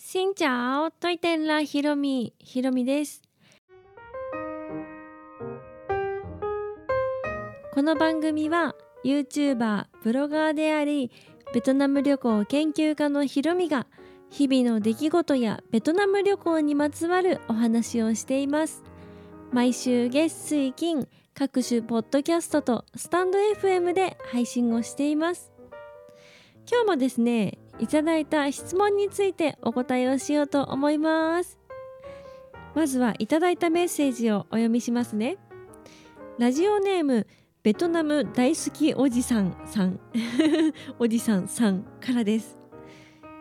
しんちゃおといてんらひろみです。この番組は YouTuber ブロガーでありベトナム旅行研究家のひろみが日々の出来事やベトナム旅行にまつわるお話をしています。毎週月水金各種ポッドキャストとスタンド FM で配信をしています。今日もですね、いただいた質問についてお答えをしようと思います。まずはいただいたメッセージをお読みしますね。ラジオネームベトナム大好きおじさんさんおじさんさんからです。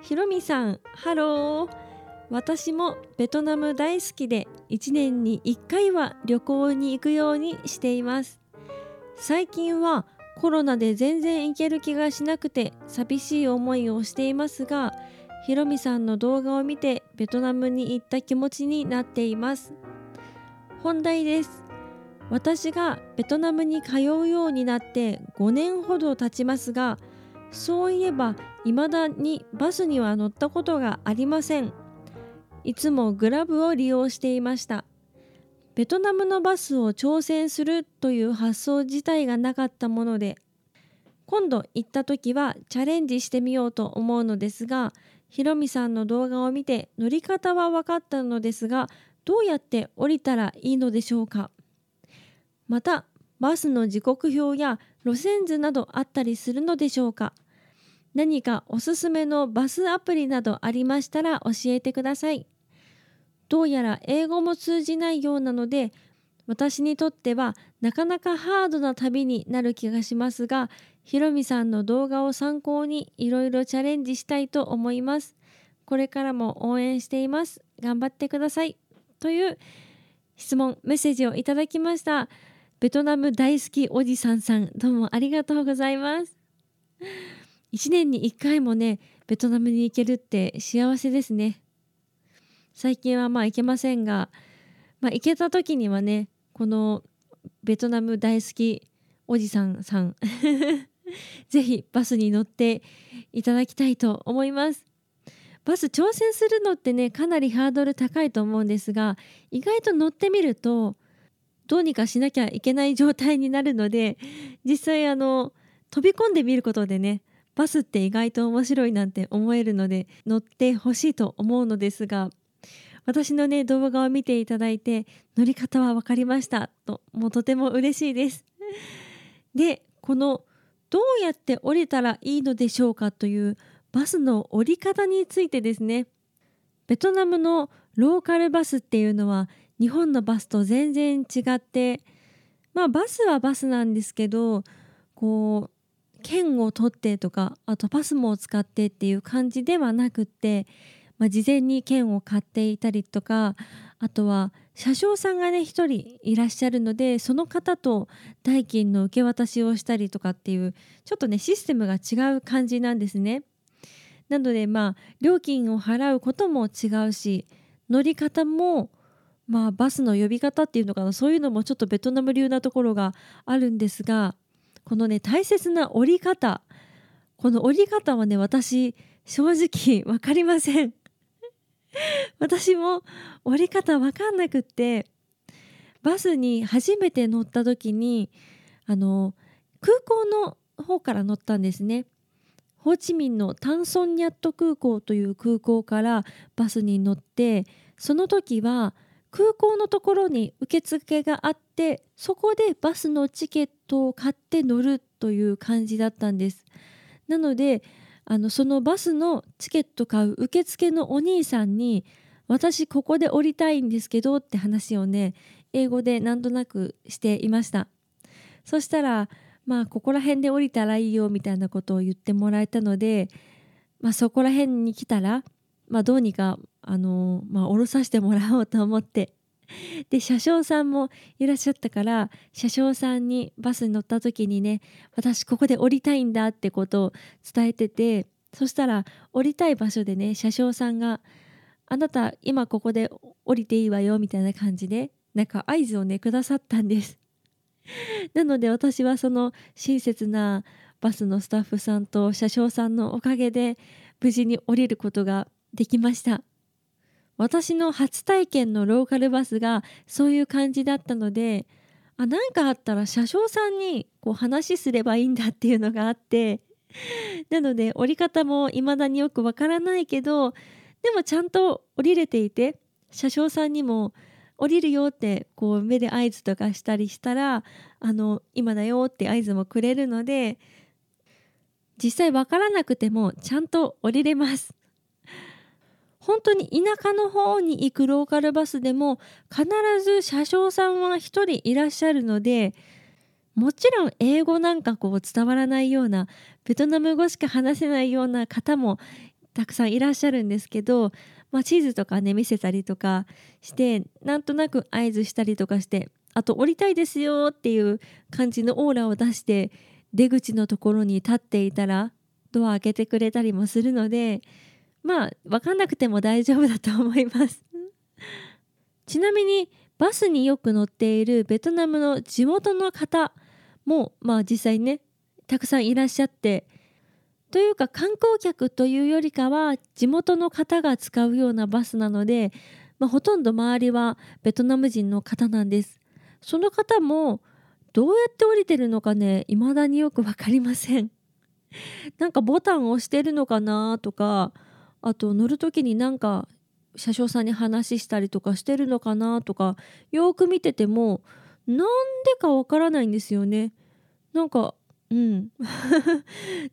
ひろみさん、ハロー。私もベトナム大好きで1年に1回は旅行に行くようにしています。最近はコロナで全然行ける気がしなくて寂しい思いをしていますが、ひろみさんの動画を見てベトナムに行った気持ちになっています。本題です。私がベトナムに通うようになって5年ほど経ちますが、そういえば未だにバスには乗ったことがありません。いつもグラブを利用していました。ベトナムのバスを挑戦するという発想自体がなかったもので、今度行った時はチャレンジしてみようと思うのですが、ひろみさんの動画を見て乗り方は分かったのですが、どうやって降りたらいいのでしょうか。またバスの時刻表や路線図などあったりするのでしょうか。何かおすすめのバスアプリなどありましたら教えてください。どうやら英語も通じないようなので、私にとってはなかなかハードな旅になる気がしますが、ひろみさんの動画を参考にいろいろチャレンジしたいと思います。これからも応援しています。頑張ってください。という質問、メッセージをいただきました。ベトナム大好きおじさんさん、どうもありがとうございます。1年に1回もね、ベトナムに行けるって幸せですね。最近は行けませんが、行けた時にはね、このベトナム大好きおじさんさんぜひバスに乗っていただきたいと思います。バス挑戦するのってね、かなりハードル高いと思うんですが、意外と乗ってみるとどうにかしなきゃいけない状態になるので、実際飛び込んでみることでね、バスって意外と面白いなんて思えるので乗ってほしいと思うのですが、私のね動画を見ていただいて乗り方は分かりましたと、もうとても嬉しいです。で、このどうやって降りたらいいのでしょうかというバスの降り方についてですね、ベトナムのローカルバスっていうのは日本のバスと全然違って、バスはバスなんですけど、こう券を取ってとか、あとパスモを使ってっていう感じではなくって、事前に券を買っていたりとか、あとは車掌さんがね一人いらっしゃるので、その方と代金の受け渡しをしたりとかっていう、ちょっとねシステムが違う感じなんですね。なので料金を払うことも違うし、乗り方もバスの呼び方っていうのかな、そういうのもちょっとベトナム流なところがあるんですが、このね大切な降り方、この降り方はね、私正直わかりません。私も降り方分かんなくって、バスに初めて乗った時に空港の方から乗ったんですね。ホーチミンのタンソンニャット空港という空港からバスに乗って、その時は空港のところに受付があって、そこでバスのチケットを買って乗るという感じだったんです。なのでそのバスのチケット買う受付のお兄さんに、私ここで降りたいんですけどって話をね英語でなんとなくしていました。そしたらここら辺で降りたらいいよみたいなことを言ってもらえたので、そこら辺に来たらどうにか降ろさせてもらおうと思って、で車掌さんもいらっしゃったから、車掌さんにバスに乗った時にね、私ここで降りたいんだってことを伝えてて、そしたら降りたい場所でね車掌さんが、あなた今ここで降りていいわよみたいな感じで合図をねくださったんです。なので私はその親切なバスのスタッフさんと車掌さんのおかげで無事に降りることができました。私の初体験のローカルバスがそういう感じだったので、なんかあったら車掌さんに話すればいいんだっていうのがあって、なので降り方も未だによくわからないけど、でもちゃんと降りれていて、車掌さんにも降りるよって目で合図とかしたりしたら、今だよって合図もくれるので、実際わからなくてもちゃんと降りれます。本当に田舎の方に行くローカルバスでも必ず車掌さんは一人いらっしゃるので、もちろん英語なんか伝わらないような、ベトナム語しか話せないような方もたくさんいらっしゃるんですけど、地図とかね見せたりとかして、なんとなく合図したりとかして、あと降りたいですよっていう感じのオーラを出して、出口のところに立っていたらドア開けてくれたりもするので、分かんなくても大丈夫だと思いますちなみにバスによく乗っているベトナムの地元の方も実際ねたくさんいらっしゃって、というか観光客というよりかは地元の方が使うようなバスなので、ほとんど周りはベトナム人の方なんです。その方もどうやって降りてるのかね、未だによく分かりません。なんかボタンを押してるのかなとか、あと乗る時になんか車掌さんに話したりとかしてるのかなとか、よく見ててもなんでかわからないんですよね。なんかあうん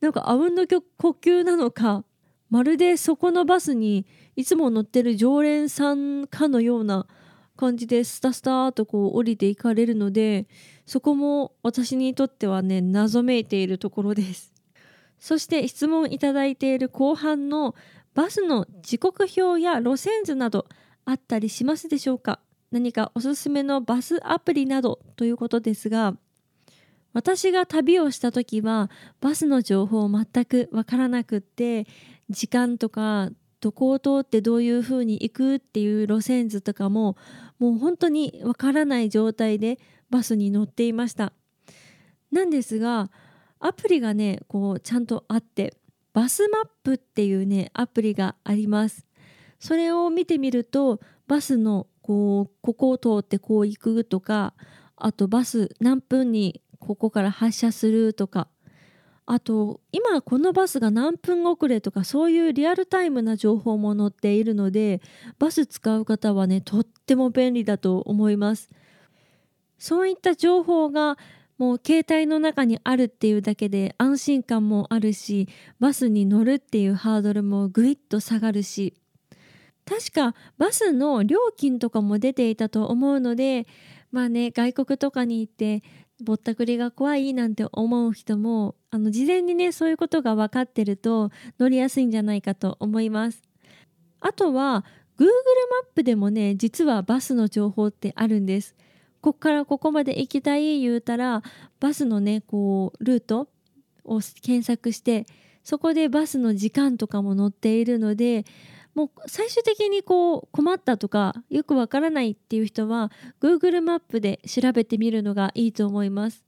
の呼吸なのか、まるでそこのバスにいつも乗ってる常連さんかのような感じでスタスタと降りていかれるので、そこも私にとってはね謎めいているところです。そして質問いただいている後半のバスの時刻表や路線図などあったりしますでしょうか。何かおすすめのバスアプリなどということですが、私が旅をした時はバスの情報全くわからなくって、時間とかどこを通ってどういう風に行くっていう路線図とかも本当にわからない状態でバスに乗っていました。なんですがアプリがねちゃんとあって、バスマップっていうねアプリがあります。それを見てみるとバスのここを通って行くとか、あとバス何分にここから発車するとか、あと今このバスが何分遅れとか、そういうリアルタイムな情報も載っているので、バス使う方はねとっても便利だと思います。そういった情報がもう携帯の中にあるっていうだけで安心感もあるし、バスに乗るっていうハードルもぐいっと下がるし、確かバスの料金とかも出ていたと思うので、外国とかに行ってぼったくりが怖いなんて思う人も事前にねそういうことが分かってると乗りやすいんじゃないかと思います。あとは Google マップでもね実はバスの情報ってあるんです。ここからここまで行きたい言うたらバスのねルートを検索して、そこでバスの時間とかも載っているので、もう最終的に困ったとかよくわからないっていう人は Google マップで調べてみるのがいいと思います。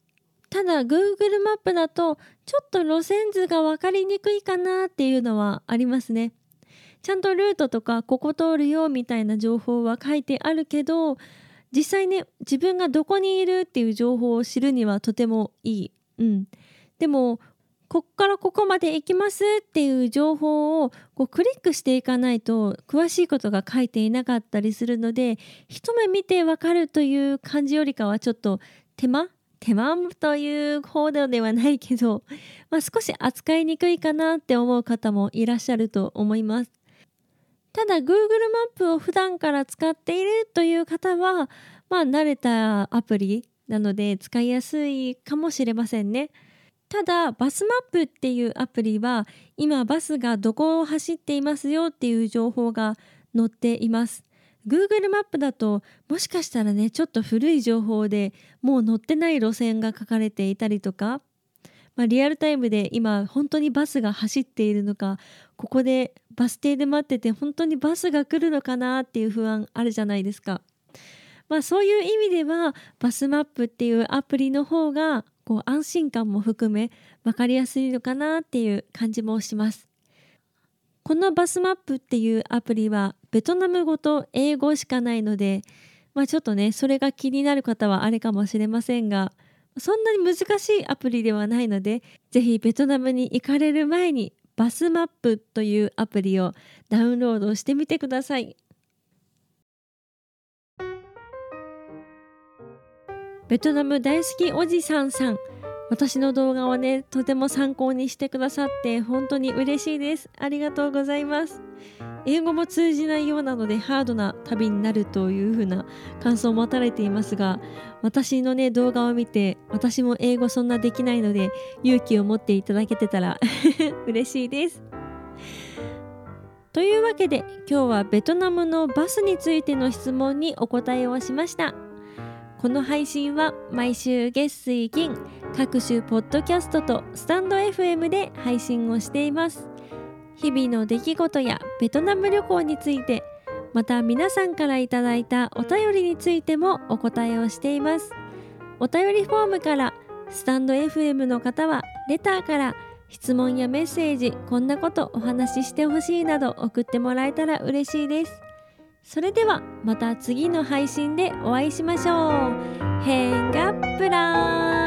ただ Google マップだとちょっと路線図が分かりにくいかなっていうのはありますね。ちゃんとルートとかここ通るよみたいな情報は書いてあるけど、実際ね自分がどこにいるっていう情報を知るにはとてもいい、でもここからここまで行きますっていう情報をクリックしていかないと詳しいことが書いていなかったりするので、一目見てわかるという感じよりかはちょっと手間というほどではないけど、少し扱いにくいかなって思う方もいらっしゃると思います。ただ Google マップを普段から使っているという方は、慣れたアプリなので使いやすいかもしれませんね。ただバスマップっていうアプリは今バスがどこを走っていますよっていう情報が載っています。 Google マップだともしかしたらねちょっと古い情報でもう載ってない路線が書かれていたりとか、リアルタイムで今本当にバスが走っているのか、ここでバス停で待ってて本当にバスが来るのかなっていう不安あるじゃないですか。そういう意味ではバスマップっていうアプリの方が安心感も含め分かりやすいのかなっていう感じもします。このバスマップっていうアプリはベトナム語と英語しかないので、ちょっとねそれが気になる方はあれかもしれませんが、そんなに難しいアプリではないので、ぜひベトナムに行かれる前にバスマップというアプリをダウンロードしてみてください。ベトナム大好きおじさんさん、私の動画をねとても参考にしてくださって本当に嬉しいです。ありがとうございます。英語も通じないようなのでハードな旅になるというふうな感想を持たれていますが、私のね動画を見て、私も英語そんなできないので勇気を持っていただけてたら嬉しいです。というわけで今日はベトナムのバスについての質問にお答えをしました。この配信は毎週月水金各種ポッドキャストとスタンド FM で配信をしています。日々の出来事やベトナム旅行について、また皆さんからいただいたお便りについてもお答えをしています。お便りフォームから、スタンド FM の方はレターから質問やメッセージ、こんなことお話ししてほしいなど送ってもらえたら嬉しいです。それではまた次の配信でお会いしましょう。変がプラン。